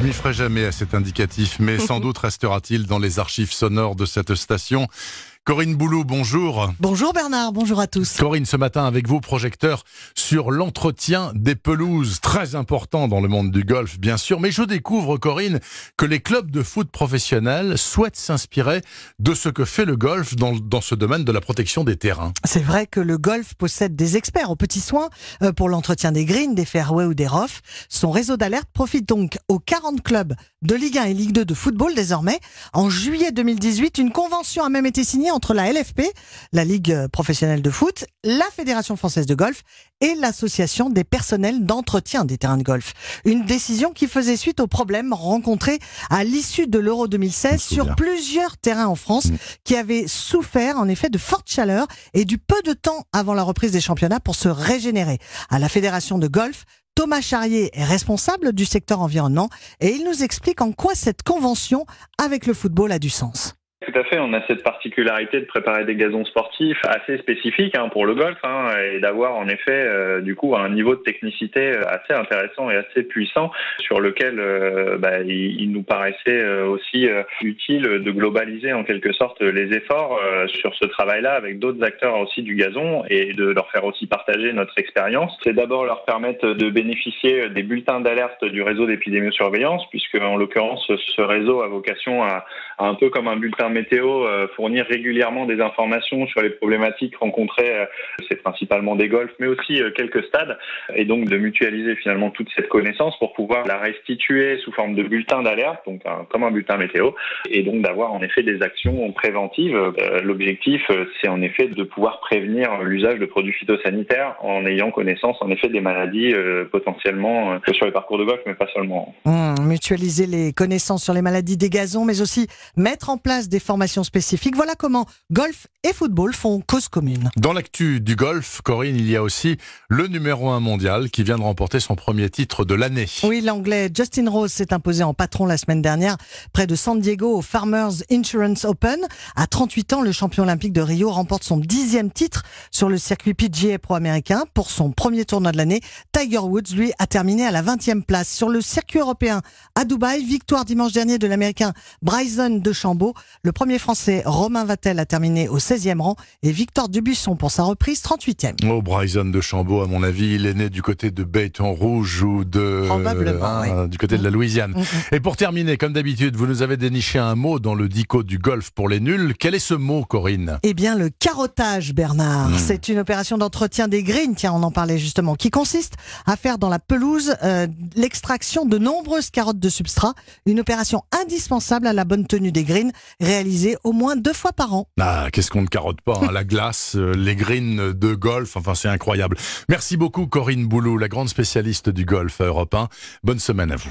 Je m'y ferai jamais à cet indicatif, mais sans doute restera-t-il dans les archives sonores de cette station. Corinne Boulou, bonjour. Bonjour Bernard, bonjour à tous. Corinne, ce matin avec vous, projecteur sur l'entretien des pelouses, très important dans le monde du golf bien sûr, mais je découvre, Corinne, que les clubs de foot professionnels souhaitent s'inspirer de ce que fait le golf dans ce domaine de la protection des terrains. C'est vrai que le golf possède des experts aux petits soins pour l'entretien des greens, des fairways ou des roughs. Son réseau d'alerte profite donc aux 40 clubs de Ligue 1 et Ligue 2 de football désormais. En juillet 2018, une convention a même été signée entre la LFP, la Ligue professionnelle de foot, la Fédération française de golf et l'Association des personnels d'entretien des terrains de golf. Une décision qui faisait suite aux problèmes rencontrés à l'issue de l'Euro 2016 sur plusieurs terrains en France qui avaient souffert en effet de fortes chaleurs et du peu de temps avant la reprise des championnats pour se régénérer. À la Fédération de golf, Thomas Charrier est responsable du secteur environnement et il nous explique en quoi cette convention avec le football a du sens. Tout à fait, on a cette particularité de préparer des gazons sportifs assez spécifiques pour le golf et d'avoir en effet du coup un niveau de technicité assez intéressant et assez puissant sur lequel il nous paraissait aussi utile de globaliser en quelque sorte les efforts sur ce travail-là avec d'autres acteurs aussi du gazon et de leur faire aussi partager notre expérience. C'est d'abord leur permettre de bénéficier des bulletins d'alerte du réseau d'épidémiosurveillance puisque en l'occurrence ce réseau a vocation à un peu comme un bulletin météo, fournir régulièrement des informations sur les problématiques rencontrées, c'est principalement des golfs, mais aussi quelques stades, et donc de mutualiser finalement toute cette connaissance pour pouvoir la restituer sous forme de bulletin d'alerte, donc comme un bulletin météo, et donc d'avoir en effet des actions préventives. L'objectif, c'est en effet de pouvoir prévenir l'usage de produits phytosanitaires en ayant connaissance en effet des maladies potentiellement sur les parcours de golf, mais pas seulement. Mutualiser les connaissances sur les maladies des gazons, mais aussi mettre en place des formations spécifiques. Voilà comment golf et football font cause commune. Dans l'actu du golf, Corinne, il y a aussi le numéro 1 mondial qui vient de remporter son premier titre de l'année. Oui, l'anglais Justin Rose s'est imposé en patron la semaine dernière près de San Diego au Farmers Insurance Open. À 38 ans, le champion olympique de Rio remporte son 10e titre sur le circuit PGA pro américain. Pour son premier tournoi de l'année, Tiger Woods, lui, a terminé à la 20e place. Sur le circuit européen à Dubaï, victoire dimanche dernier de l'américain Bryson DeChambeau. Le premier français, Romain Vattel, a terminé au 16e rang et Victor Dubuisson, pour sa reprise, 38e. Oh, Bryson DeChambeau, à mon avis, il est né du côté de Baton Rouge ou de... Probablement, oui. Du côté de la Louisiane. Et pour terminer, comme d'habitude, vous nous avez déniché un mot dans le dico du golf pour les nuls. Quel est ce mot, Corinne ? Eh bien, le carottage, Bernard. C'est une opération d'entretien des greens, tiens, on en parlait justement, qui consiste à faire dans la pelouse l'extraction de nombreuses carottes de substrat, une opération indispensable à la bonne tenue des greens, réalisé au moins 2 fois par an. Ah, qu'est-ce qu'on ne carotte pas, la glace, les greens de golf, enfin c'est incroyable. Merci beaucoup Corinne Boulou, la grande spécialiste du golf à Europe 1. Bonne semaine à vous.